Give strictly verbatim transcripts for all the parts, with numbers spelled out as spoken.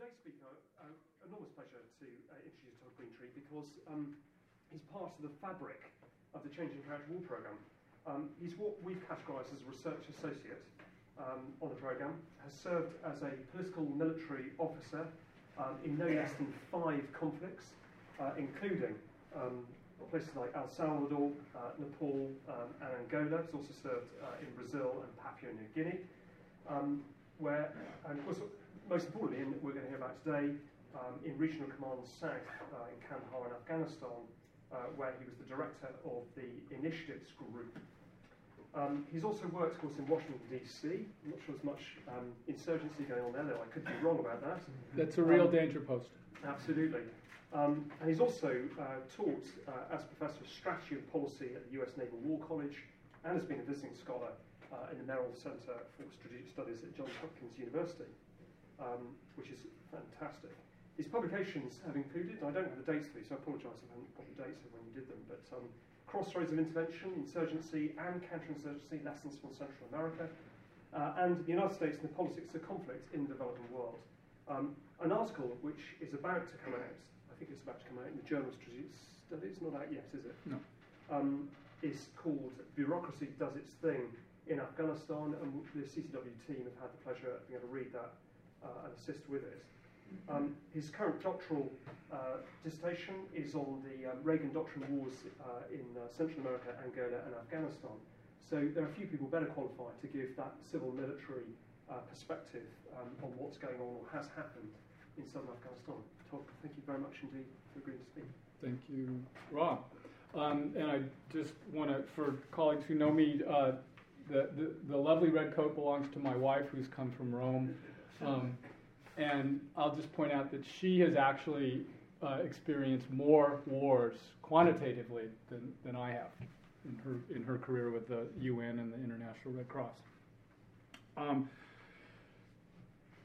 Today's speaker, uh, enormous pleasure to uh, introduce Todd Greentree, because um, he's part of the fabric of the Changing Character of War Programme. Um, he's what we've categorised as a research associate um, on the programme, has served as a political military officer um, in no less than five conflicts, uh, including um, places like El Salvador, uh, Nepal um, and Angola. He's also served uh, in Brazil and Papua New Guinea, um, where, and of course, most importantly, and we're going to hear about today, um, in Regional Command South uh, in Kandahar in Afghanistan, uh, where he was the director of the Initiatives Group. Um, he's also worked, of course, in Washington, D C I'm not sure there's much um, insurgency going on there, though I could be wrong about that. That's a real um, danger post. Absolutely. Um, and he's also uh, taught uh, as Professor of Strategy and Policy at the U S Naval War College, and has been a visiting scholar uh, in the Merrill Center for Strategic Studies at Johns Hopkins University, um, which is fantastic. His publications have included, I don't have the dates for you, so I apologise if I haven't got the dates of when you did them, but um, Crossroads of Intervention, Insurgency and Counterinsurgency, Lessons from Central America, uh, and the United States and the Politics of Conflict in the Developing World. Um, an article which is about to come out, I think it's about to come out in the Journal of Strategic Studies, not out yet, is it? No. Um, is called Bureaucracy Does Its Thing in Afghanistan, and the C C W team have had the pleasure of being able to read that uh, and assist with it. Um, his current doctoral uh, dissertation is on the um, Reagan Doctrine Wars uh, in uh, Central America, Angola and Afghanistan. So there are few people better qualified to give that civil-military uh, perspective um, on what's going on or has happened in southern Afghanistan. Todd, thank you very much indeed for agreeing to speak. Thank you, Rob. Um, and I just want to, for colleagues who know me, uh, the, the, the lovely red coat belongs to my wife, who's come from Rome. Um, And I'll just point out that she has actually uh, experienced more wars quantitatively than, than I have in her in her career with the U N and the International Red Cross. Um,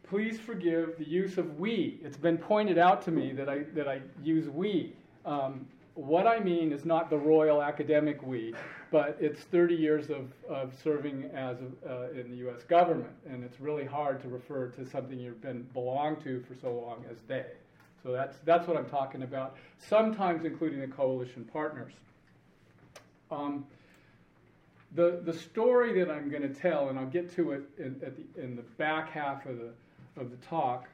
please forgive the use of "we." It's been pointed out to me that I that I use "we." Um, what I mean is not the royal academic "we," but it's thirty years of, of serving as uh, in the U S government, and it's really hard to refer to something you've been belong to for so long as "they." So that's that's what I'm talking about, sometimes including the coalition partners. Um, the the story that I'm going to tell, and I'll get to it in, at the, in the back half of the of the talk,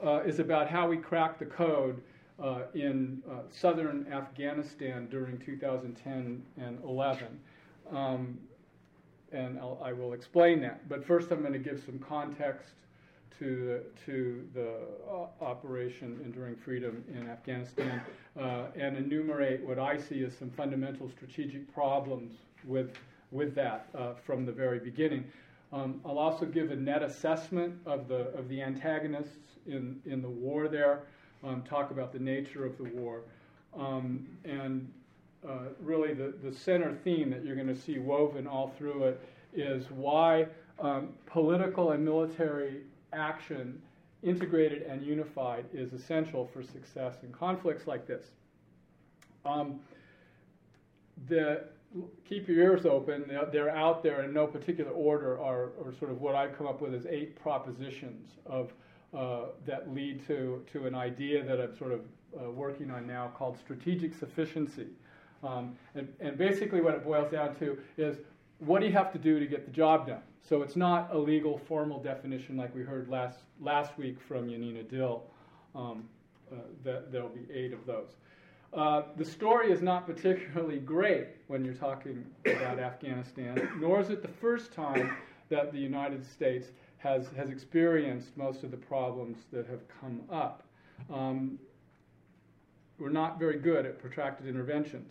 uh, is about how we cracked the code Uh, in uh, southern Afghanistan during two thousand ten and eleven. Um, and I'll, I will explain that. But first I'm going to give some context to, to the uh, Operation Enduring Freedom in Afghanistan uh, and enumerate what I see as some fundamental strategic problems with, with that uh, from the very beginning. Um, I'll also give a net assessment of the, of the antagonists in, in the war there. Um, talk about the nature of the war, um, and uh, really the, the center theme that you're going to see woven all through it is why um, political and military action, integrated and unified, is essential for success in conflicts like this. Um, the keep your ears open. They're out there in no particular order, are, or sort of what I've come up with as eight propositions of Uh, that lead to, to an idea that I'm sort of uh, working on now called strategic sufficiency. Um, and, and basically what it boils down to is, what do you have to do to get the job done? So it's not a legal formal definition like we heard last last week from Yanina Dill. Um, uh, that there'll be eight of those. Uh, the story is not particularly great when you're talking about Afghanistan, nor is it the first time that the United States has, has experienced most of the problems that have come up. Um, we're not very good at protracted interventions.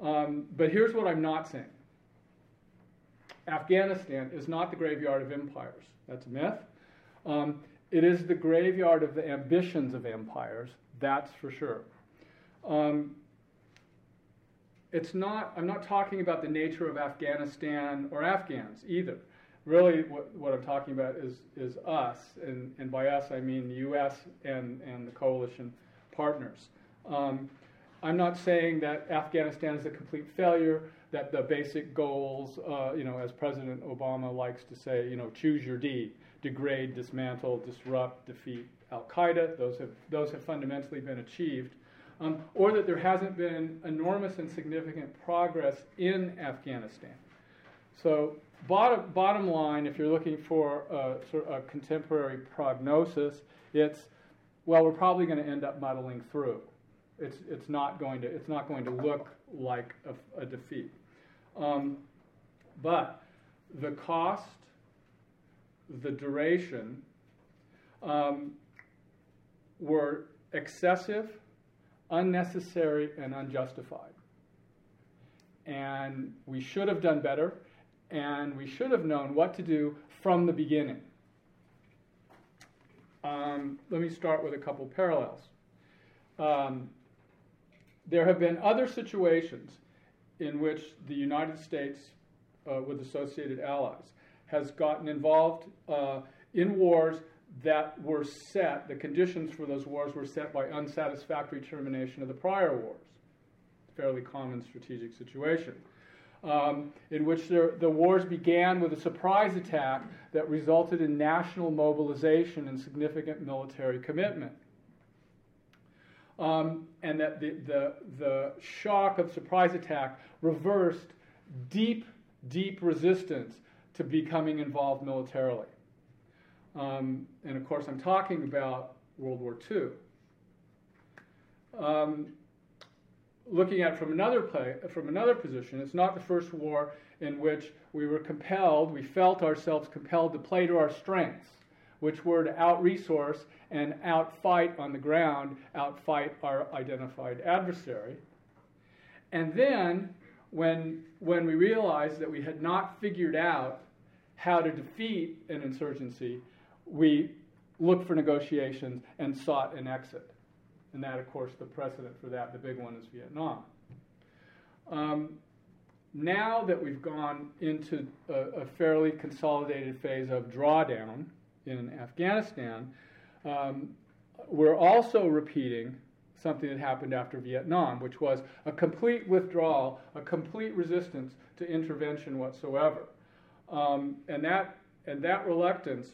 Um, but here's what I'm not saying. Afghanistan is not the graveyard of empires. That's a myth. Um, it is the graveyard of the ambitions of empires. That's for sure. Um, it's not, I'm not talking about the nature of Afghanistan or Afghans either. Really, what, what I'm talking about is, is us, and, and by us I mean the U S and, and the coalition partners. Um, I'm not saying that Afghanistan is a complete failure, that the basic goals, uh, you know, as President Obama likes to say, you know, choose your D, degrade, dismantle, disrupt, defeat al-Qaeda. Those have, those have fundamentally been achieved. Um, or that there hasn't been enormous and significant progress in Afghanistan. So bottom, bottom line, if you're looking for a, sort of a contemporary prognosis, it's, well, we're probably going to end up muddling through. It's, it's, not going to, it's not going to look like a, a defeat. Um, but the cost, the duration, um, were excessive, unnecessary, and unjustified. And we should have done better, and we should have known what to do from the beginning. Um, let me start with a couple parallels. Um, there have been other situations in which the United States, uh, with associated allies, has gotten involved uh, in wars that were set, the conditions for those wars were set by unsatisfactory termination of the prior wars. Fairly common strategic situation, um, in which there, the wars began with a surprise attack that resulted in national mobilization and significant military commitment. Um, and that the, the, the shock of surprise attack reversed deep, deep resistance to becoming involved militarily. Um, and of course, I'm talking about World War Two. Um, looking at it from another play, from another position, it's not the first war in which we were compelled, we felt ourselves compelled to play to our strengths, which were to out-resource and out-fight on the ground, out-fight our identified adversary. And then, when, when we realized that we had not figured out how to defeat an insurgency, we looked for negotiations and sought an exit. And that, of course, the precedent for that, the big one, is Vietnam. Um, now that we've gone into a, a fairly consolidated phase of drawdown in Afghanistan, um, we're also repeating something that happened after Vietnam, which was a complete withdrawal, a complete resistance to intervention whatsoever. Um, and that and that reluctance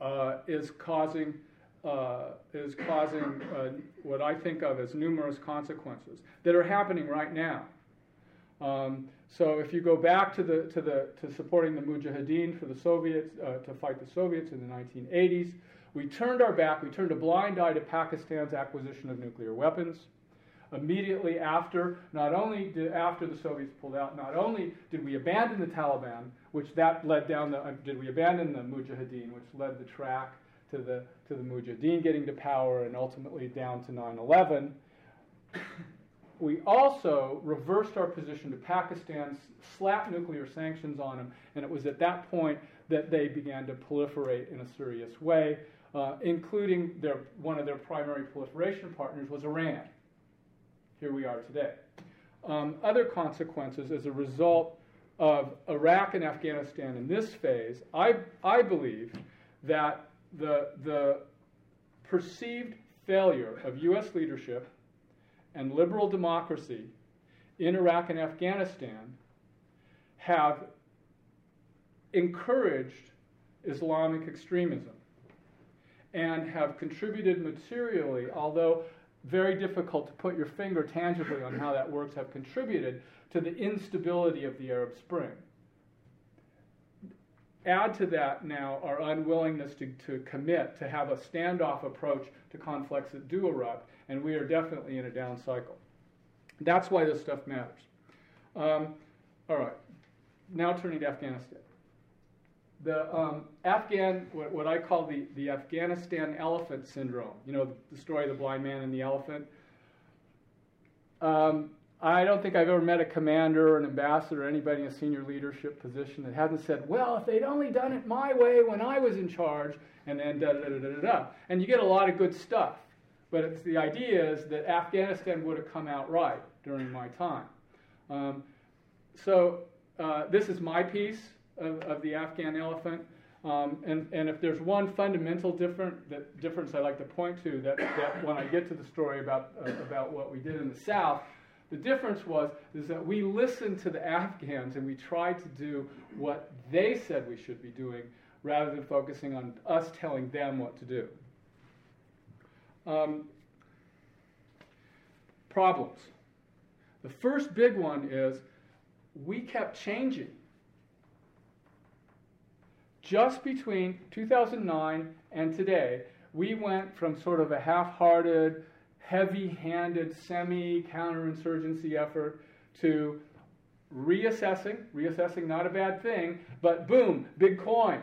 uh, is causing uh, is causing uh, what I think of as numerous consequences that are happening right now. Um, so if you go back to the to the to supporting the Mujahideen for the Soviets uh, to fight the Soviets in the nineteen eighties, we turned our back, we turned a blind eye to Pakistan's acquisition of nuclear weapons. Immediately after, not only did, after the Soviets pulled out, not only did we abandon the Taliban, which that led down the, uh, did we abandon the Mujahideen, which led the track to the, to the Mujahideen getting to power and ultimately down to nine eleven. We also reversed our position to Pakistan, slapped nuclear sanctions on them, and it was at that point that they began to proliferate in a serious way, uh, including their, one of their primary proliferation partners was Iran. Here we are today. Um, other consequences as a result of Iraq and Afghanistan in this phase, I, I believe that the, the perceived failure of U S leadership and liberal democracy in Iraq and Afghanistan have encouraged Islamic extremism and have contributed materially, although very difficult to put your finger tangibly on how that works, have contributed to the instability of the Arab Spring. Add to that now our unwillingness to, to commit, to have a standoff approach to conflicts that do erupt, and we are definitely in a down cycle. That's why this stuff matters. Um, all right, now turning to Afghanistan. The um, Afghan, what, what I call the, the Afghanistan elephant syndrome. You know, the story of the blind man and the elephant. Um, I don't think I've ever met a commander or an ambassador or anybody in a senior leadership position that hasn't said, well, if they'd only done it my way when I was in charge, and then da-da-da-da-da-da. And you get a lot of good stuff. But it's, the idea is that Afghanistan would have come out right during my time. Um, so uh, this is my piece. Of, of the Afghan elephant, um, and, and if there's one fundamental different, that difference I like to point to, that, that when I get to the story about, uh, about what we did in the South, the difference was is that we listened to the Afghans and we tried to do what they said we should be doing rather than focusing on us telling them what to do. Um, problems. The first big one is we kept changing. Just between two thousand nine and today, we went from sort of a half-hearted, heavy-handed, semi-counterinsurgency effort to reassessing, reassessing not a bad thing, but boom, big coin.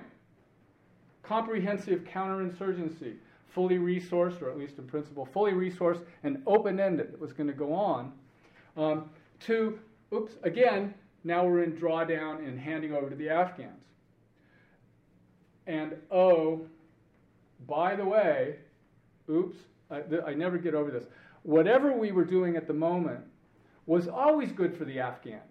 Comprehensive counterinsurgency, fully resourced, or at least in principle, fully resourced and open-ended that was going to go on, um, to, oops, again, now we're in drawdown and handing over to the Afghans. And oh, by the way, oops, I, th I never get over this. Whatever we were doing at the moment was always good for the Afghans.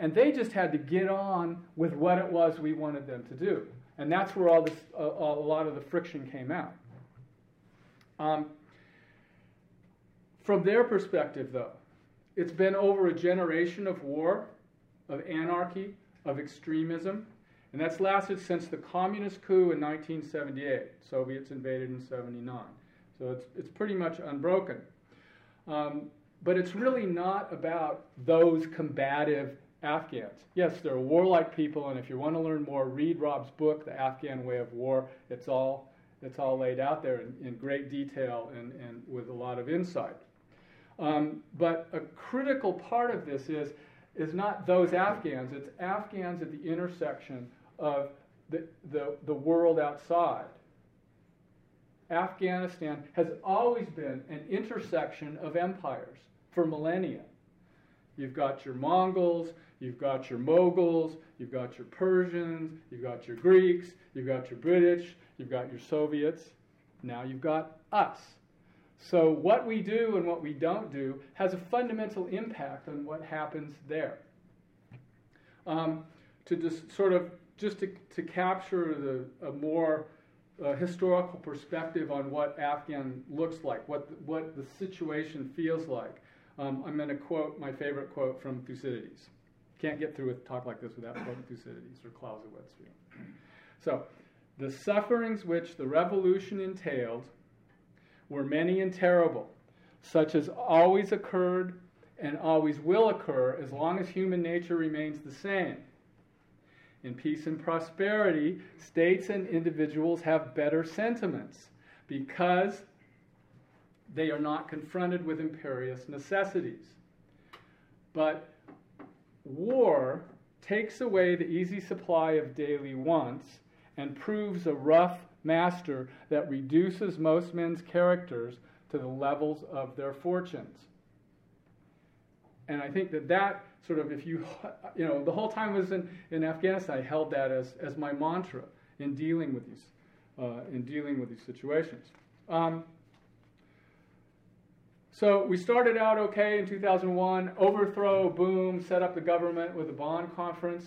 And they just had to get on with what it was we wanted them to do. And that's where all this, uh, a lot of the friction came out. Um, from their perspective, though, it's been over a generation of war, of anarchy, of extremism. And that's lasted since the communist coup in nineteen seventy-eight. Soviets invaded in seventy-nine. So it's, it's pretty much unbroken. Um, but it's really not about those combative Afghans. Yes, they're warlike people, and if you want to learn more, read Rob's book, The Afghan Way of War. It's all, it's all laid out there in, in great detail and, and with a lot of insight. Um, but a critical part of this is, is not those Afghans, it's Afghans at the intersection of the, the, the world outside. Afghanistan has always been an intersection of empires for millennia. You've got your Mongols, you've got your Moguls, you've got your Persians, you've got your Greeks, you've got your British, you've got your Soviets, now you've got us. So what we do and what we don't do has a fundamental impact on what happens there. Um, to just sort of, just to, to capture the, a more uh, historical perspective on what Afghan looks like, what the, what the situation feels like, Um, I'm going to quote my favorite quote from Thucydides. Can't get through with talk like this without quoting Thucydides or Clausewitz. So, the sufferings which the revolution entailed were many and terrible, such as always occurred and always will occur as long as human nature remains the same. In peace and prosperity, states and individuals have better sentiments because they are not confronted with imperious necessities. But war takes away the easy supply of daily wants and proves a rough master that reduces most men's characters to the levels of their fortunes. And I think that that sort of, if you, you know, the whole time I was in, in Afghanistan, I held that as, as my mantra in dealing with these, uh, in dealing with these situations. Um, So we started out okay in two thousand one, overthrow, boom, set up the government with a Bonn conference.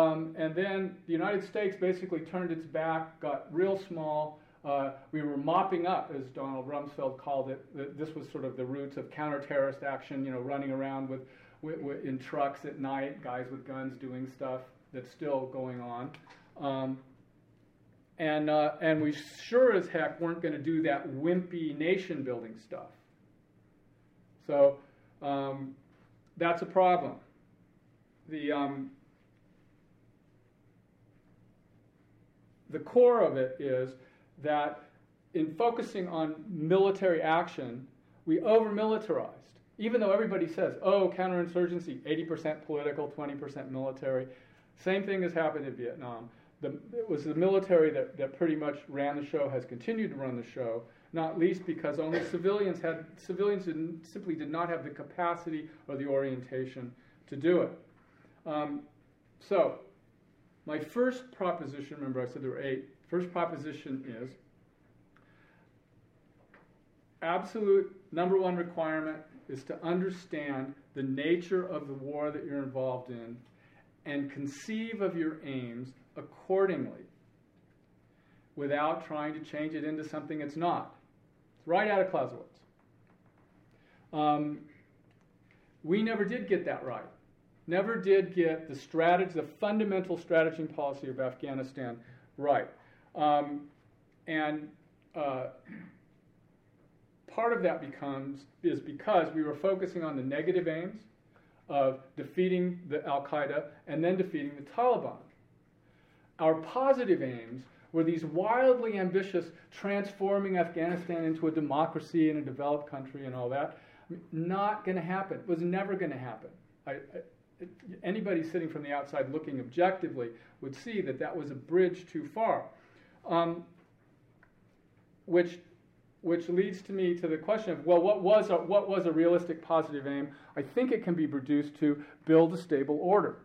Um, and then the United States basically turned its back, got real small. Uh, we were mopping up, as Donald Rumsfeld called it. This was sort of the roots of counter-terrorist action, you know, running around with, with, with, in trucks at night, guys with guns doing stuff that's still going on. Um, and, uh, and we sure as heck weren't going to do that wimpy nation-building stuff. So um, that's a problem. The, um, the core of it is that in focusing on military action, we over-militarized. Even though everybody says, oh, counterinsurgency, eighty percent political, twenty percent military. Same thing has happened in Vietnam. The, it was the military that, that pretty much ran the show, has continued to run the show. Not least because only civilians had civilians didn't, simply did not have the capacity or the orientation to do it. Um, so, my first proposition, remember I said there were eight. First proposition is absolute number one requirement is to understand the nature of the war that you're involved in and conceive of your aims accordingly without trying to change it into something it's not. It's right out of Clausewitz. Um, we never did get that right. never did get the strategy, the fundamental strategy and policy of Afghanistan right. Um, and uh, part of that becomes is because we were focusing on the negative aims of defeating the al-Qaeda and then defeating the Taliban. Our positive aims were these wildly ambitious, transforming Afghanistan into a democracy and a developed country and all that. Not going to happen. It was never going to happen. I, I, anybody sitting from the outside looking objectively would see that that was a bridge too far. Um, which, which leads to me to the question of, well, what was, a, what was a realistic positive aim? I think it can be reduced to build a stable order.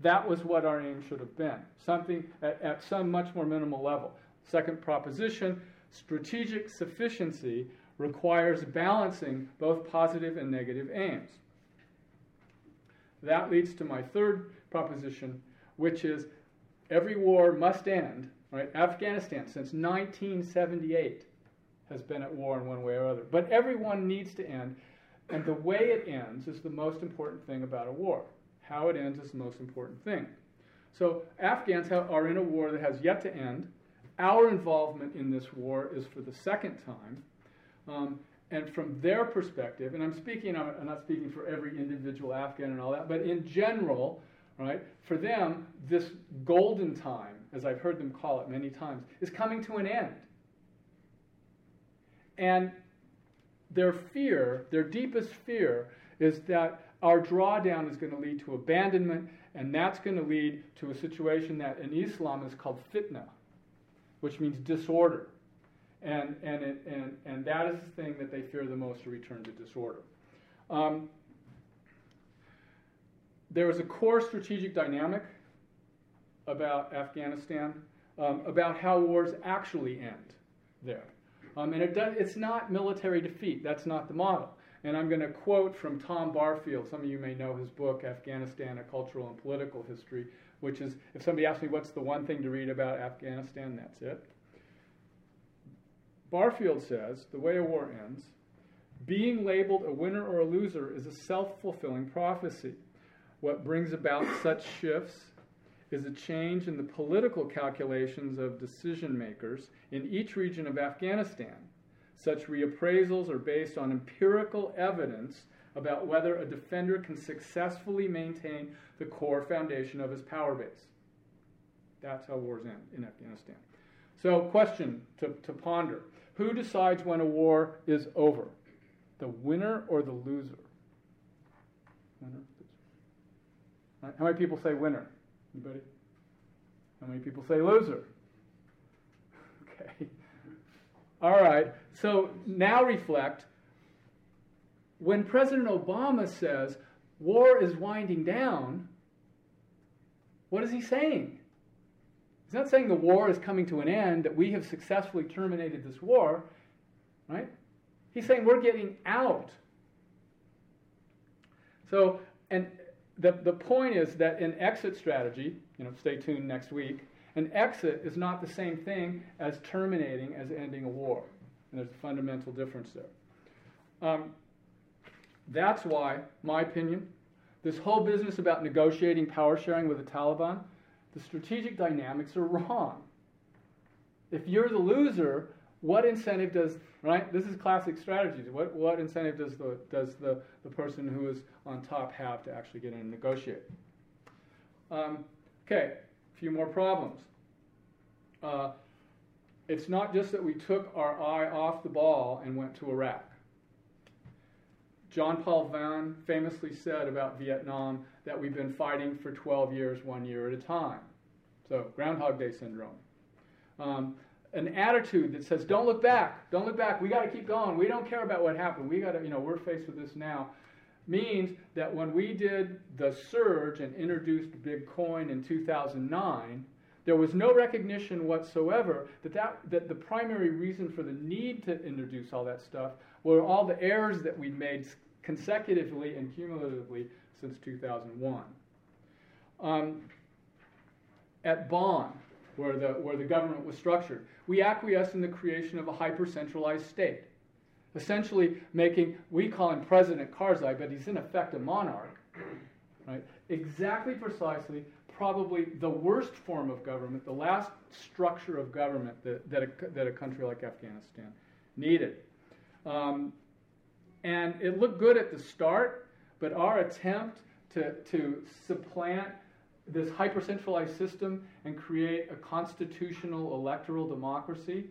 That was what our aim should have been, something at, at some much more minimal level. Second proposition, strategic sufficiency requires balancing both positive and negative aims. That leads to my third proposition, which is every war must end. Right? Afghanistan, since nineteen seventy-eight, has been at war in one way or other. But every one needs to end, and the way it ends is the most important thing about a war. How it ends is the most important thing. So Afghans have, are in a war that has yet to end. Our involvement in this war is for the second time. Um, and from their perspective, and I'm speaking, I'm not speaking for every individual Afghan and all that, but in general, right, for them, this golden time, as I've heard them call it many times, is coming to an end. And their fear, their deepest fear, is that our drawdown is going to lead to abandonment, and that's going to lead to a situation that in Islam is called fitna, which means disorder. And and, it, and and that is the thing that they fear the most, to return to disorder. Um, there is a core strategic dynamic about Afghanistan, um, about how wars actually end there. Um, and it does, it's not military defeat. That's not the model. And I'm going to quote from Tom Barfield. Some of you may know his book, Afghanistan, A Cultural and Political History, which is, if somebody asks me what's the one thing to read about Afghanistan, that's it. Barfield says, the way a war ends, being labeled a winner or a loser is a self-fulfilling prophecy. What brings about such shifts is a change in the political calculations of decision makers in each region of Afghanistan. Such reappraisals are based on empirical evidence about whether a defender can successfully maintain the core foundation of his power base. That's how wars end in Afghanistan. So, question to, to ponder. Who decides when a war is over? The winner or the loser? Winner, loser. Right. How many people say winner? Anybody? How many people say loser? Okay. All right. So now reflect. When President Obama says war is winding down, what is he saying? He's not saying the war is coming to an end, that we have successfully terminated this war, right? He's saying we're getting out. So, and the, the point is that an exit strategy, you know, stay tuned next week, an exit is not the same thing as terminating, as ending a war. And there's a fundamental difference there. Um, that's why, my opinion, this whole business about negotiating power sharing with the Taliban, the strategic dynamics are wrong. If you're the loser, what incentive does, right? This is classic strategies. What, what incentive does, the, does the, the person who is on top have to actually get in and negotiate? Um, okay, a few more problems. Uh, it's not just that we took our eye off the ball and went to Iraq. John Paul Vann famously said about Vietnam that we've been fighting for twelve years, one year at a time. So, Groundhog Day syndrome. Um, an attitude that says, don't look back, don't look back, we got to keep going, we don't care about what happened, we got to, you know, we're faced with this now, means that when we did the surge and introduced Bitcoin in two thousand nine, there was no recognition whatsoever that, that, that the primary reason for the need to introduce all that stuff were all the errors that we'd made consecutively and cumulatively since two thousand one. Um, at Bonn, where the, where the government was structured, we acquiesced in the creation of a hyper-centralized state, essentially making, we call him President Karzai, but he's in effect a monarch, right? Exactly, precisely, probably the worst form of government, the last structure of government that, that, a, that a country like Afghanistan needed. Um, and it looked good at the start, but our attempt to, to supplant this hyper-centralized system and create a constitutional electoral democracy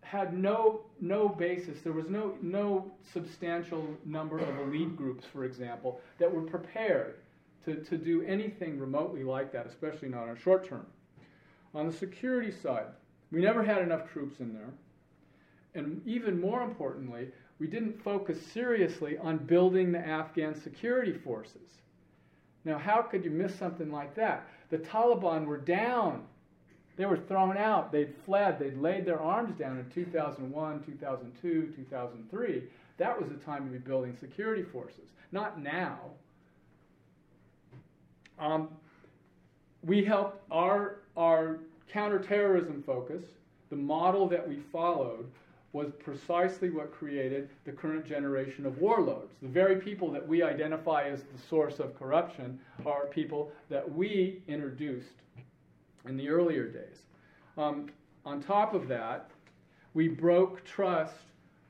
had no, no basis. There was no, no substantial number of elite groups, for example, that were prepared to, to do anything remotely like that, especially not on a short term. On the security side, we never had enough troops in there. And even more importantly, we didn't focus seriously on building the Afghan security forces. Now, how could you miss something like that? The Taliban were down. They were thrown out. They'd fled. They'd laid their arms down in two thousand one, two thousand two, two thousand three. That was the time to be building security forces, not now. Um, we helped our, our counterterrorism focus, the model that we followed, was precisely what created the current generation of warlords. The very people that we identify as the source of corruption are people that we introduced in the earlier days. Um, on top of that, we broke trust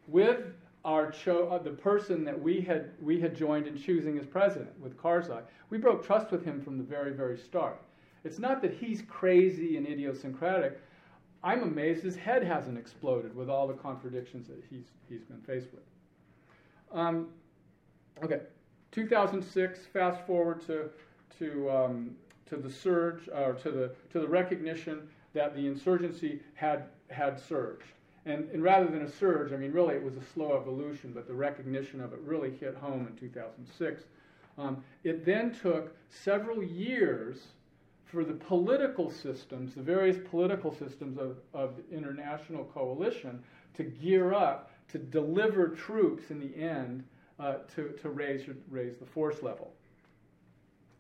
with our cho uh, the person that we had, we had joined in choosing as president, with Karzai. We broke trust with him from the very, very start. It's not that he's crazy and idiosyncratic. I'm amazed his head hasn't exploded with all the contradictions that he's, he's been faced with. Um, okay, two thousand six, fast forward to, to, um, to the surge, or to the, to the recognition that the insurgency had, had surged. And, and rather than a surge, I mean, really it was a slow evolution, but the recognition of it really hit home in two thousand six. Um, it then took several years for the political systems, the various political systems of, of the international coalition, to gear up to deliver troops in the end uh, to, to raise, raise the force level.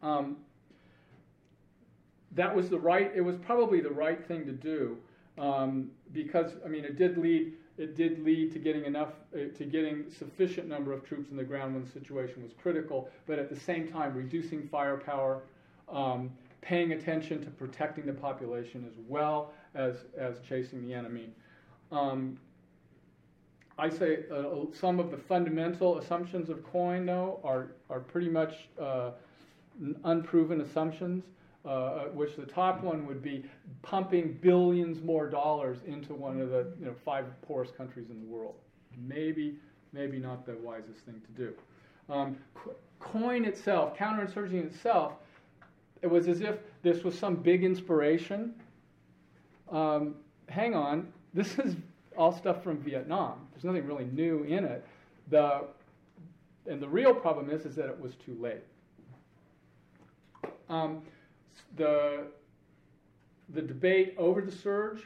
Um, that was the right, it was probably the right thing to do um, because, I mean, it did lead, it did lead to getting enough, uh, to getting sufficient number of troops in the ground when the situation was critical, but at the same time reducing firepower, um, paying attention to protecting the population as well as, as chasing the enemy. Um, I say uh, some of the fundamental assumptions of COIN, though, are, are pretty much uh, unproven assumptions, uh, which the top one would be pumping billions more dollars into one of the you know, five poorest countries in the world. Maybe, maybe not the wisest thing to do. Um, COIN itself, counterinsurgency itself, it was as if this was some big inspiration. Um, hang on, this is all stuff from Vietnam. There's nothing really new in it. The, and the real problem is, is that it was too late. Um, the, the debate over the surge,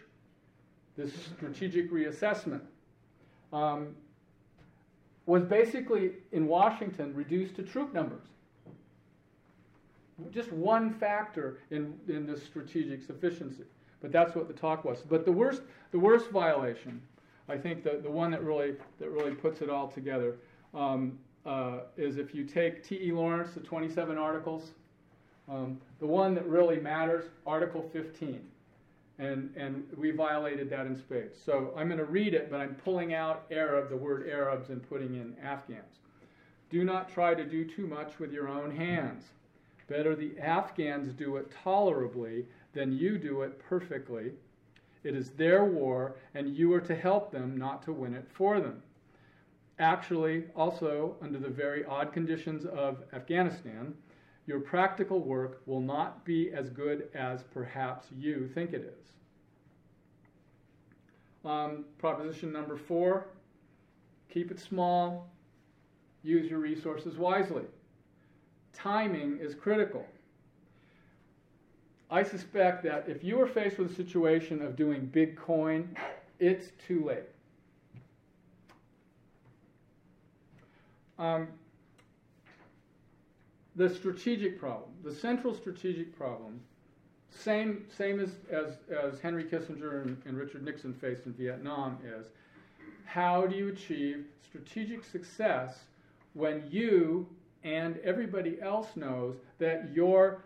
this strategic reassessment, um, was basically, in Washington, reduced to troop numbers. Just one factor in, in this strategic sufficiency, but that's what the talk was. But the worst, the worst violation, I think the, the one that really, that really puts it all together, um, uh, is if you take T E Lawrence, the twenty-seven articles, um, the one that really matters, Article fifteen, and, and we violated that in spades. So I'm going to read it, but I'm pulling out Arab, the word Arabs, and putting in Afghans. Do not try to do too much with your own hands. Better the Afghans do it tolerably than you do it perfectly. It is their war, and you are to help them, not to win it for them. Actually, also, under the very odd conditions of Afghanistan, your practical work will not be as good as perhaps you think it is. Um, proposition number four, keep it small, use your resources wisely. Timing is critical. I suspect that if you are faced with a situation of doing big COIN, it's too late. Um, the strategic problem, the central strategic problem, same, same as, as, as Henry Kissinger and, and Richard Nixon faced in Vietnam, is how do you achieve strategic success when you and everybody else knows that your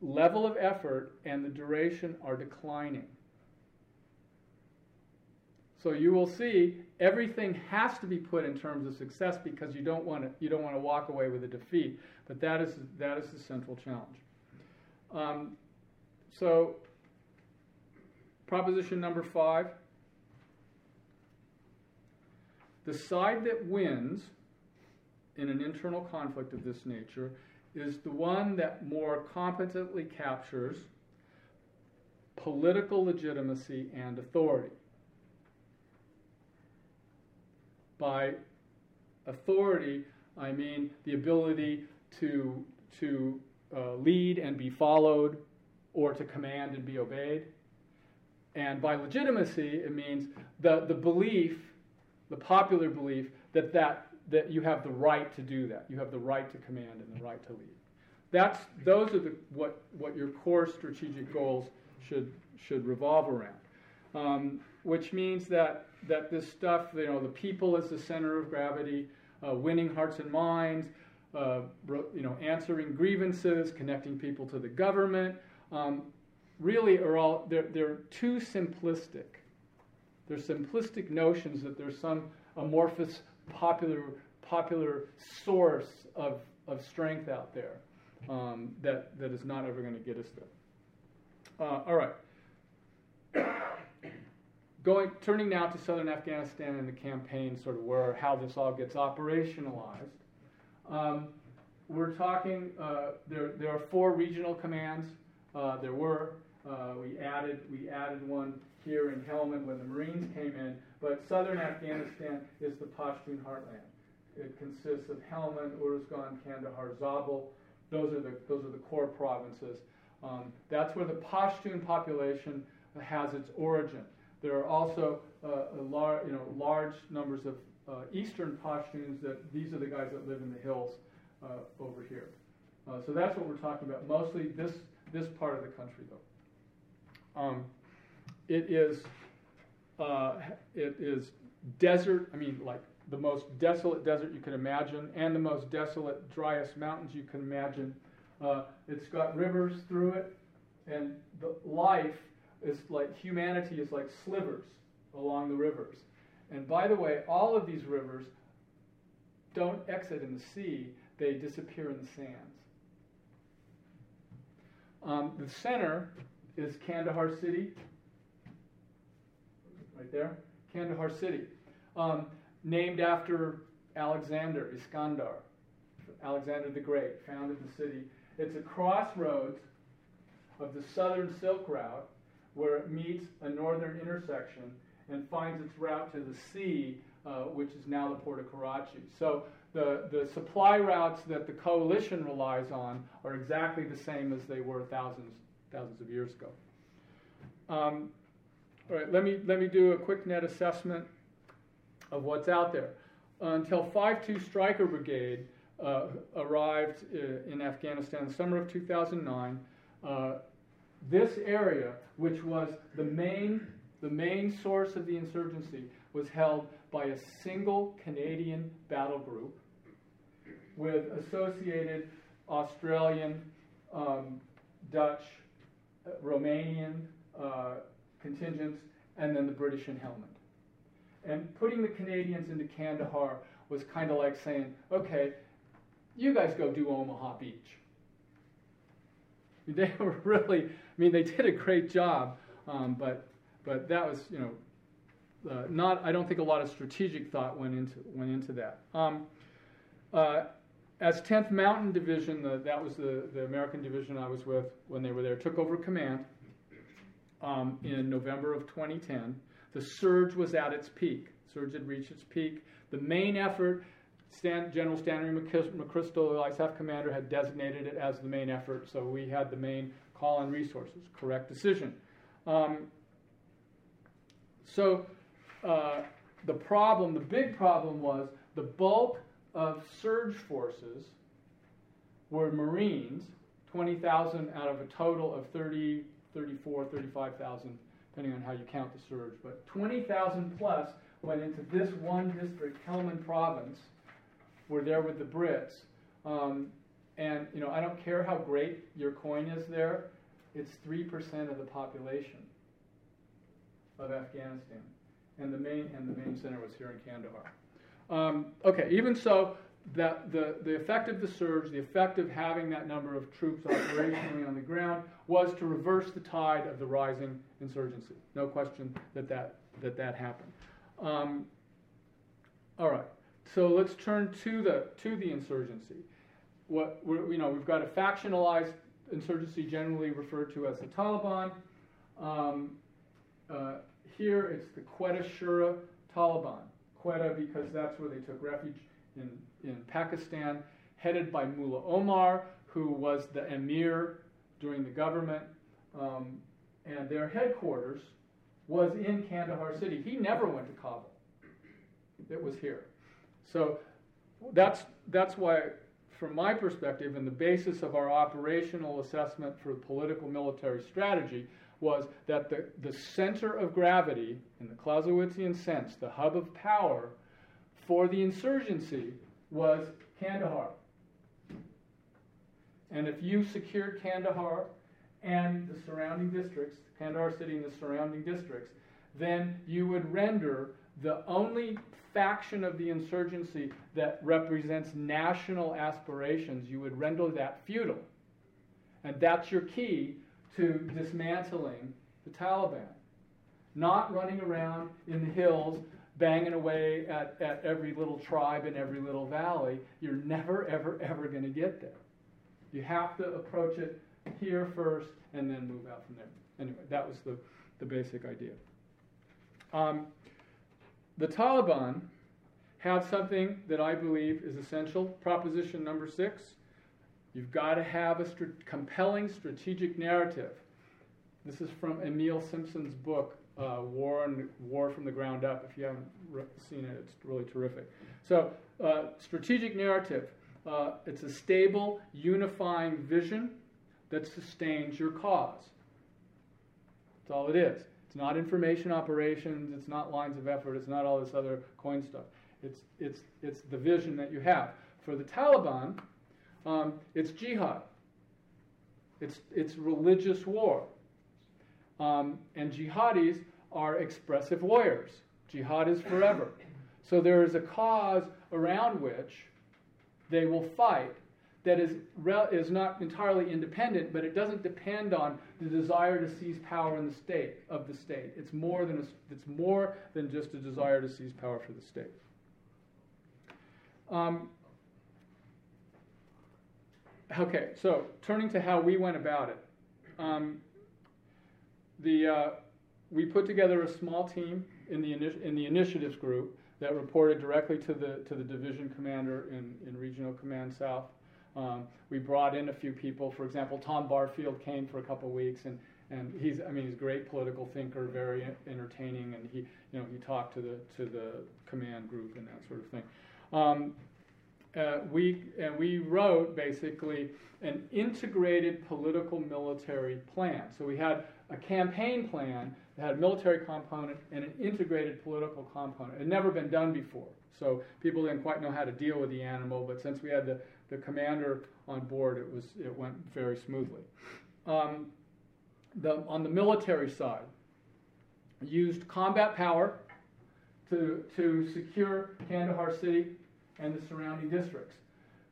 level of effort and the duration are declining. So you will see everything has to be put in terms of success, because you don't want to you don't want to walk away with a defeat. But that is that is the central challenge. Um, so proposition number five: the side that wins in an internal conflict of this nature is the one that more competently captures political legitimacy and authority. By authority, I mean the ability to, to uh, lead and be followed, or to command and be obeyed. And by legitimacy, it means the, the belief, the popular belief, that, that, that you have the right to do that. You have the right to command and the right to lead. That's, those are the, what, what your core strategic goals should, should revolve around. Um, which means that, that this stuff, you know, the people as the center of gravity, uh, winning hearts and minds, uh, you know, answering grievances, connecting people to the government, um, really are all, they're, they're too simplistic. They're simplistic notions that there's some amorphous popular, popular source of, of strength out there um, that, that is not ever going to get us there. Uh, all right. Going, turning now to southern Afghanistan and the campaign, sort of where, how this all gets operationalized. Um, we're talking, uh, there, there are four regional commands. Uh, there were, uh, we, added, we added one here in Helmand when the Marines came in, but southern Afghanistan is the Pashtun heartland. It consists of Helmand, Uruzgan, Kandahar, Zabul. Those are the, those are the core provinces. Um, that's where the Pashtun population has its origin. There are also uh, a lar you know, large numbers of uh, Eastern Pashtuns. That these are the guys that live in the hills uh, over here. Uh, so that's what we're talking about. Mostly this this part of the country, though. Um, it is uh, it is desert. I mean, like the most desolate desert you can imagine, and the most desolate, driest mountains you can imagine. Uh, it's got rivers through it, and the life. It's like humanity is like slivers along the rivers. And by the way, all of these rivers don't exit in the sea, they disappear in the sands. Um, the center is Kandahar City, right there, Kandahar City, um, named after Alexander, Iskandar, Alexander the Great, founded the city. It's a crossroads of the southern Silk Route, where it meets a northern intersection and finds its route to the sea, uh, which is now the port of Karachi. So the, the supply routes that the coalition relies on are exactly the same as they were thousands, thousands of years ago. Um, all right, let me, let me do a quick net assessment of what's out there. Uh, until five two Striker Brigade uh, arrived uh, in Afghanistan in the summer of two thousand nine, uh, this area, which was the main, the main source of the insurgency, was held by a single Canadian battle group with associated Australian, um, Dutch, uh, Romanian uh, contingents, and then the British in Helmand. And putting the Canadians into Kandahar was kind of like saying, okay, you guys go do Omaha Beach. They were really, I mean, they did a great job, um, but but that was, you know, uh, not, I don't think a lot of strategic thought went into, went into that. Um, uh, as tenth Mountain Division, the, that was the, the American division I was with when they were there, took over command um, in November of twenty ten. The surge was at its peak. Surge had reached its peak. The main effort, Stan, General Stanley McChrystal, the I S A F commander, had designated it as the main effort, so we had the main call on resources. Correct decision. Um, so uh, the problem, the big problem was the bulk of surge forces were Marines, twenty thousand out of a total of thirty, thirty-four, thirty-five thousand, depending on how you count the surge, but twenty thousand plus went into this one district, Helmand Province, were there with the Brits, Um, and you know, I don't care how great your coin is there, it's three percent of the population of Afghanistan. And the main, and the main center was here in Kandahar. Um, okay, even so, that the, the effect of the surge, the effect of having that number of troops operationally on the ground was to reverse the tide of the rising insurgency. No question that that, that, that happened. Um, all right, so let's turn to the, to the insurgency. What, you know, we've got a factionalized insurgency generally referred to as the Taliban. Um, uh, here it's the Quetta Shura Taliban. Quetta because that's where they took refuge in, in Pakistan, headed by Mullah Omar, who was the emir during the government, um, and their headquarters was in Kandahar City. He never went to Kabul. It was here. So that's, that's why, from my perspective, and the basis of our operational assessment for political military strategy was that the, the center of gravity, in the Clausewitzian sense, the hub of power for the insurgency was Kandahar. And if you secured Kandahar and the surrounding districts, Kandahar City and the surrounding districts, then you would render the only faction of the insurgency that represents national aspirations, you would render that futile. And that's your key to dismantling the Taliban. Not running around in the hills banging away at, at every little tribe in every little valley. You're never, ever, ever going to get there. You have to approach it here first and then move out from there. Anyway, that was the, the basic idea. Um, the Taliban have something that I believe is essential. Proposition number six, you've got to have a str- compelling strategic narrative. This is from Emil Simpson's book, Uh, War and War from the Ground Up. If you haven't re- seen it, it's really terrific. So, uh, strategic narrative. Uh, it's a stable, unifying vision that sustains your cause. That's all it is. It's not information operations. It's not lines of effort. It's not all this other coin stuff. It's it's it's the vision that you have. For the Taliban, um, it's jihad. It's it's religious war. Um, and jihadis are expressive warriors. Jihad is forever. So there is a cause around which they will fight that is, re- is not entirely independent, but it doesn't depend on the desire to seize power in the state of the state. It's more than, a, it's more than just a desire to seize power for the state. Um, okay, so turning to how we went about it. Um, The, uh, we put together a small team in the, in the Initiatives Group that reported directly to the, to the division commander in, in Regional Command South. Um, we brought in a few people. For example, Tom Barfield came for a couple weeks, and, and he's, I mean, he's a great political thinker, very entertaining, and he, you know, he talked to the, to the command group and that sort of thing. Um, uh, we, and we wrote, basically, an integrated political military plan. So we had a campaign plan that had a military component and an integrated political component. It had never been done before, so people didn't quite know how to deal with the animal, but since we had the, the commander on board, it was it went very smoothly. Um, the, on the military side, used combat power to, to secure Kandahar City and the surrounding districts.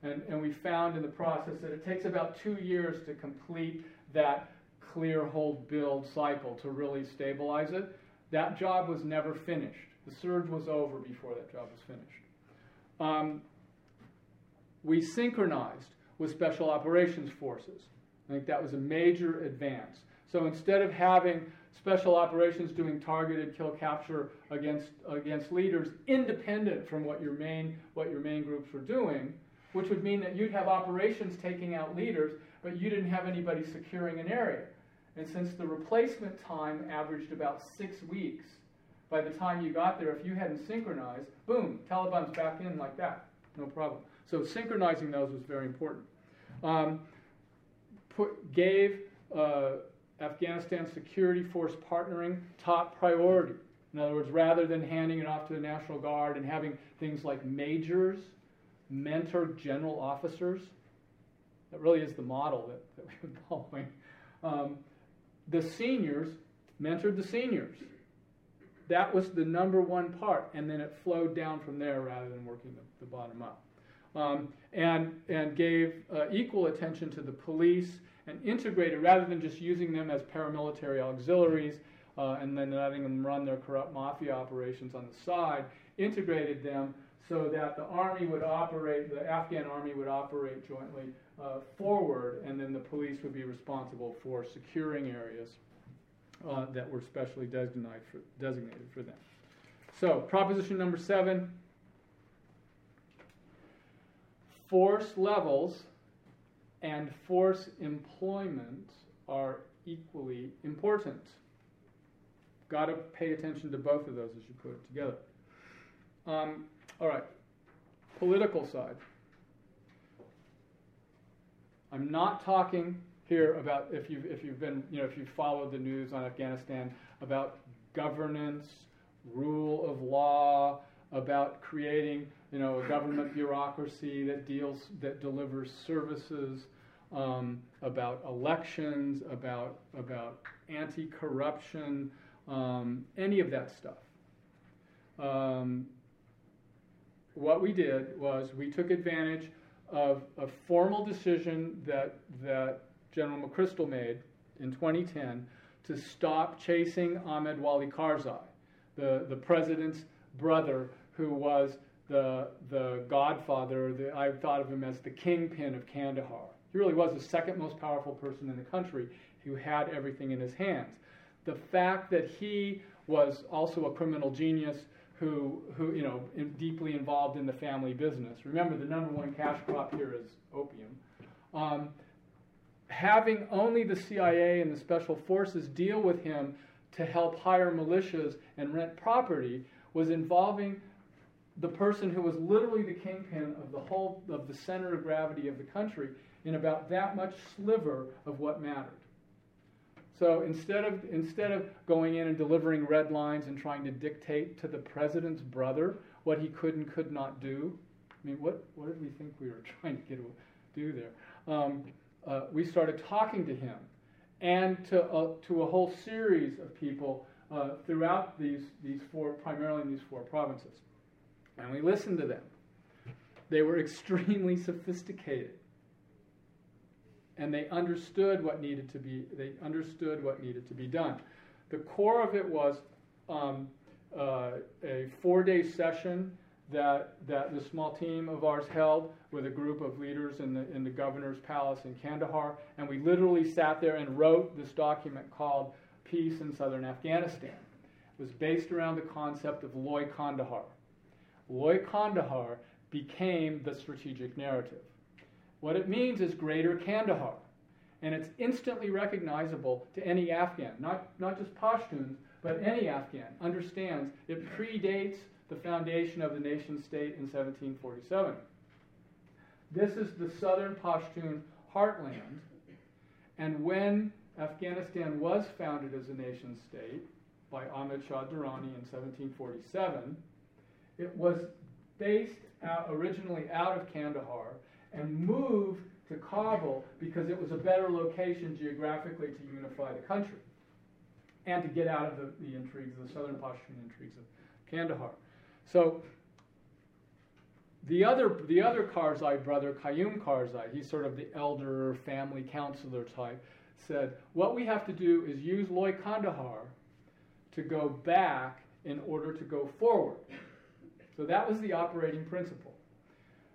And, and we found in the process that it takes about two years to complete that clear, hold, build cycle to really stabilize it. That job was never finished. The surge was over before that job was finished. Um, we synchronized with special operations forces. I think that was a major advance. So instead of having special operations doing targeted kill capture against against leaders independent from what your main what your main groups were doing, which would mean that you'd have operations taking out leaders, but you didn't have anybody securing an area. And since the replacement time averaged about six weeks, by the time you got there, if you hadn't synchronized, boom, Taliban's back in like that, no problem. So synchronizing those was very important. Um, put, gave uh, Afghanistan Security Force partnering top priority. In other words, rather than handing it off to the National Guard and having things like majors mentor general officers. That really is the model that, that we've been following. Um, the seniors mentored the seniors. That was the number one part, and then it flowed down from there rather than working the, the bottom up. Um, and, and gave uh, equal attention to the police and integrated, rather than just using them as paramilitary auxiliaries uh, and then letting them run their corrupt mafia operations on the side, integrated them so that the army would operate, the Afghan army would operate jointly uh, forward, and then the police would be responsible for securing areas uh, that were specially designated for, designated for them. So, proposition number seven. Force levels and force employment are equally important. Got to pay attention to both of those as you put it together. Um, all right, political side. I'm not talking here about if you've if you've been you know if you've followed the news on Afghanistan about governance, rule of law, about creating, you know, a government bureaucracy that deals, that delivers services, um, about elections, about, about anti-corruption, um, any of that stuff. Um, what we did was we took advantage of a formal decision that, that General McChrystal made in twenty ten to stop chasing Ahmed Wali Karzai, the, the president's brother, who was the the godfather, the, I thought of him as the kingpin of Kandahar. He really was the second most powerful person in the country who had everything in his hands. The fact that he was also a criminal genius who, who you know, in, deeply involved in the family business. Remember, the number one cash crop here is opium. Um, having only the C I A and the special forces deal with him to help hire militias and rent property was involving the person who was literally the kingpin of the whole, of the center of gravity of the country, in about that much sliver of what mattered. So instead of, instead of going in and delivering red lines and trying to dictate to the president's brother what he could and could not do, I mean, what, what did we think we were trying to get to do there? Um, uh, we started talking to him and to, uh, to a whole series of people uh, throughout these, these four, primarily in these four provinces. And we listened to them. They were extremely sophisticated, and they understood what needed to be. They understood what needed to be done. The core of it was um, uh, a four-day session that that the small team of ours held with a group of leaders in the in the governor's palace in Kandahar, and we literally sat there and wrote this document called "Peace in Southern Afghanistan." It was based around the concept of Loy Kandahar. Loy Kandahar became the strategic narrative. What it means is Greater Kandahar, and it's instantly recognizable to any Afghan, not, not just Pashtuns, but any Afghan understands it predates the foundation of the nation state in seventeen forty-seven. This is the southern Pashtun heartland, and when Afghanistan was founded as a nation state by Ahmad Shah Durrani in seventeen forty-seven, it was based out, originally out of Kandahar and moved to Kabul because it was a better location geographically to unify the country and to get out of the, the intrigues, the southern Pashtun intrigues of Kandahar. So the other, the other Karzai brother, Qayyum Karzai, he's sort of the elder family counselor type, said, what we have to do is use Loy Kandahar to go back in order to go forward. So that was the operating principle.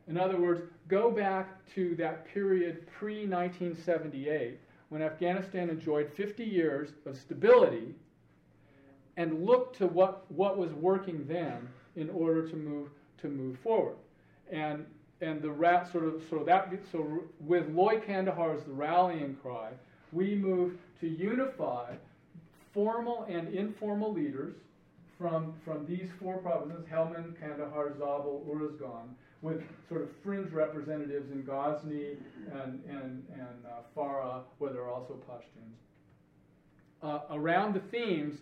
In other words, go back to that period pre nineteen seventy-eight when Afghanistan enjoyed fifty years of stability and look to what, what was working then in order to move to move forward. And and the rat sort of so that so with Loy Kandahar as the rallying cry, we moved to unify formal and informal leaders From, from these four provinces, Helmand, Kandahar, Zabul, Uruzgan, with sort of fringe representatives in Ghazni and, and, and uh, Farah, where there are also Pashtuns, uh, around the themes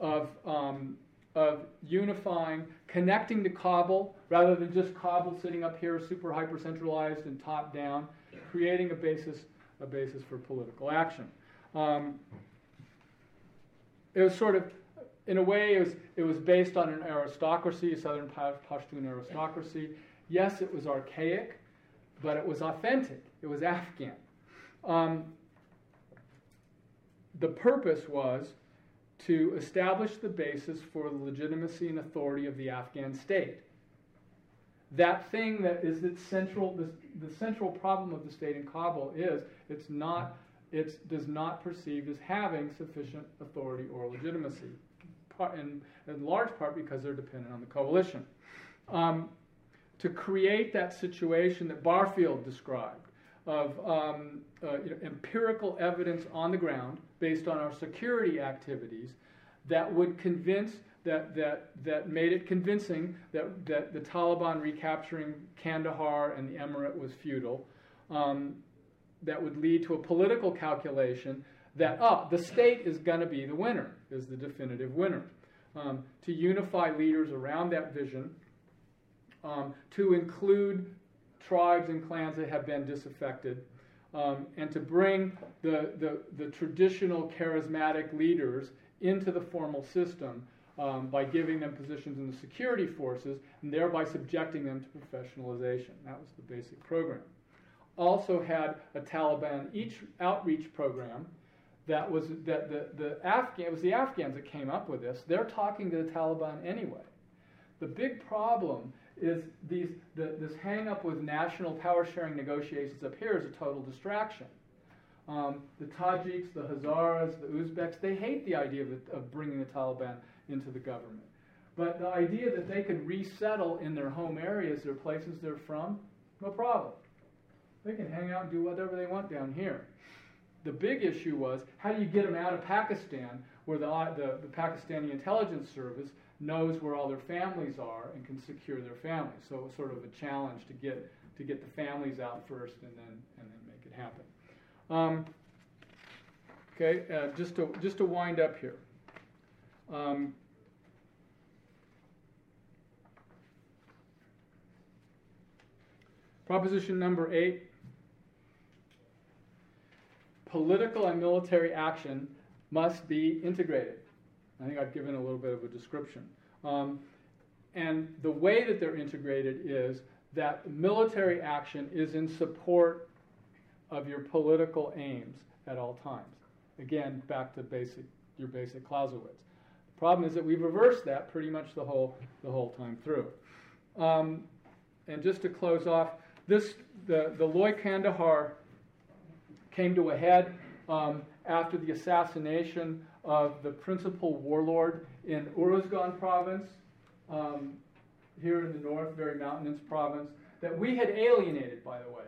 of um, of unifying, connecting to Kabul, rather than just Kabul sitting up here super hyper-centralized and top-down, creating a basis, a basis for political action. Um, it was sort of, in a way, it was, it was based on an aristocracy, a Southern Pashtun aristocracy. Yes, it was archaic, but it was authentic. It was Afghan. Um, the purpose was to establish the basis for the legitimacy and authority of the Afghan state. That thing that is its central, the, the central problem of the state in Kabul is it's not, it's does not perceive as having sufficient authority or legitimacy, in, in large part because they're dependent on the coalition. Um, to create that situation that Barfield described, of um, uh, you know, empirical evidence on the ground based on our security activities that would convince, that that that made it convincing that, that the Taliban recapturing Kandahar and the Emirate was futile, um, that would lead to a political calculation that, oh, the state is going to be the winner, is the definitive winner. Um, to unify leaders around that vision, um, to include tribes and clans that have been disaffected, um, and to bring the, the, the traditional charismatic leaders into the formal system um, by giving them positions in the security forces and thereby subjecting them to professionalization. That was the basic program. Also had a Taliban each outreach program that was that the, the Afghan, it was the Afghans that came up with this. They're talking to the Taliban anyway. The big problem is these, the, this hang-up with national power-sharing negotiations up here is a total distraction. Um, the Tajiks, the Hazaras, the Uzbeks, they hate the idea of, of bringing the Taliban into the government. But the idea that they could resettle in their home areas, their places they're from, no problem. They can hang out and do whatever they want down here. The big issue was, how do you get them out of Pakistan, where the, the, the Pakistani intelligence service knows where all their families are and can secure their families? So it was sort of a challenge to get to get the families out first and then and then make it happen. Um, okay, uh, just to just to wind up here. Um, proposition number eight. Political and military action must be integrated. I think I've given a little bit of a description. Um, and the way that they're integrated is that military action is in support of your political aims at all times. Again, back to basic, your basic Clausewitz. The problem is that we've reversed that pretty much the whole, the whole time through. Um, and just to close off, this the, the Loy Kandahar came to a head um, after the assassination of the principal warlord in Uruzgan province, um, here in the north, very mountainous province, that we had alienated, by the way.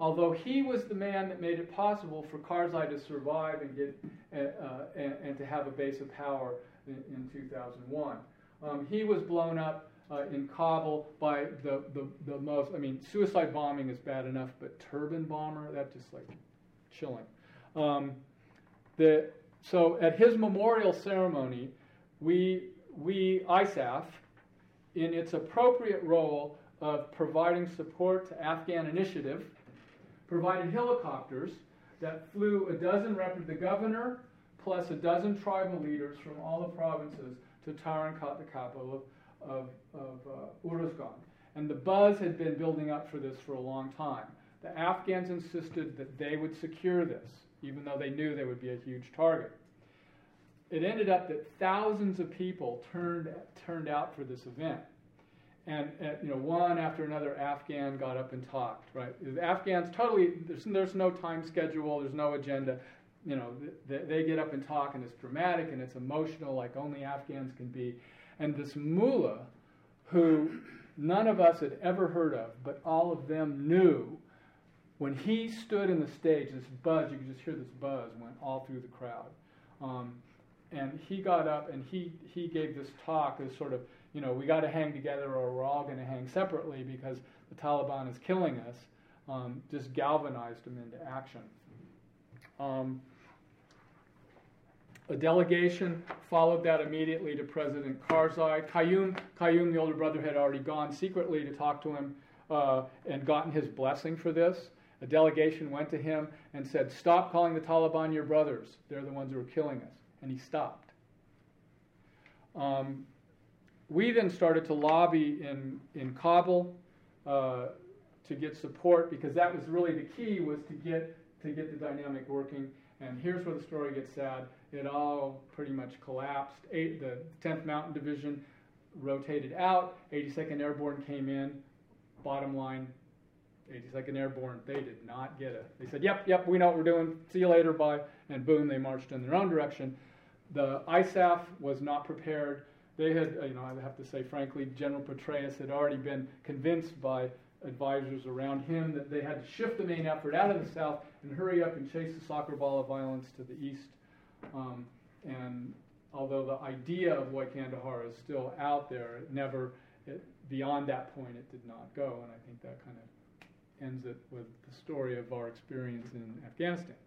Although he was the man that made it possible for Karzai to survive and get uh, and, and to have a base of power in, in two thousand one. Um, he was blown up uh, in Kabul by the, the, the most, I mean, suicide bombing is bad enough, but turban bomber, that just like, chilling. Um, the, so at his memorial ceremony, we, we I S A F, in its appropriate role of providing support to Afghan initiative, provided helicopters that flew a dozen rep- the governor plus a dozen tribal leaders from all the provinces to Tarin-Kot, the capital of, of, of uh, Uruzgan. And the buzz had been building up for this for a long time. The Afghans insisted that they would secure this, even though they knew they would be a huge target. It ended up that thousands of people turned turned out for this event, and, and you know, one after another Afghan got up and talked. Right, the Afghans totally. There's there's no time schedule. There's no agenda. You know, they, they get up and talk, and it's dramatic and it's emotional, like only Afghans can be. And this mullah, who none of us had ever heard of, but all of them knew. When he stood in the stage, this buzz, you could just hear this buzz, went all through the crowd. Um, and he got up and he, he gave this talk, this sort of, you know, we got to hang together or we're all going to hang separately because the Taliban is killing us, um, just galvanized him into action. Um, A delegation followed that immediately to President Karzai. Qayyum, Qayyum, the older brother, had already gone secretly to talk to him uh, and gotten his blessing for this. A delegation went to him and said, "Stop calling the Taliban your brothers. They're the ones who are killing us." And he stopped. Um, we then started to lobby in, in Kabul uh, to get support, because that was really the key, was to get, to get the dynamic working. And here's where the story gets sad. It all pretty much collapsed. Eight, the tenth Mountain Division rotated out. eighty-second Airborne came in. Bottom line, eighty-second Airborne, they did not get it. They said, yep, yep, we know what we're doing. See you later, bye. And boom, they marched in their own direction. The I S A F was not prepared. They had, you know, I have to say frankly, General Petraeus had already been convinced by advisors around him that they had to shift the main effort out of the south and hurry up and chase the soccer ball of violence to the east. Um, and although the idea of why Kandahar is still out there, it never, it, beyond that point, it did not go. And I think that kind of ends it with the story of our experience in Afghanistan.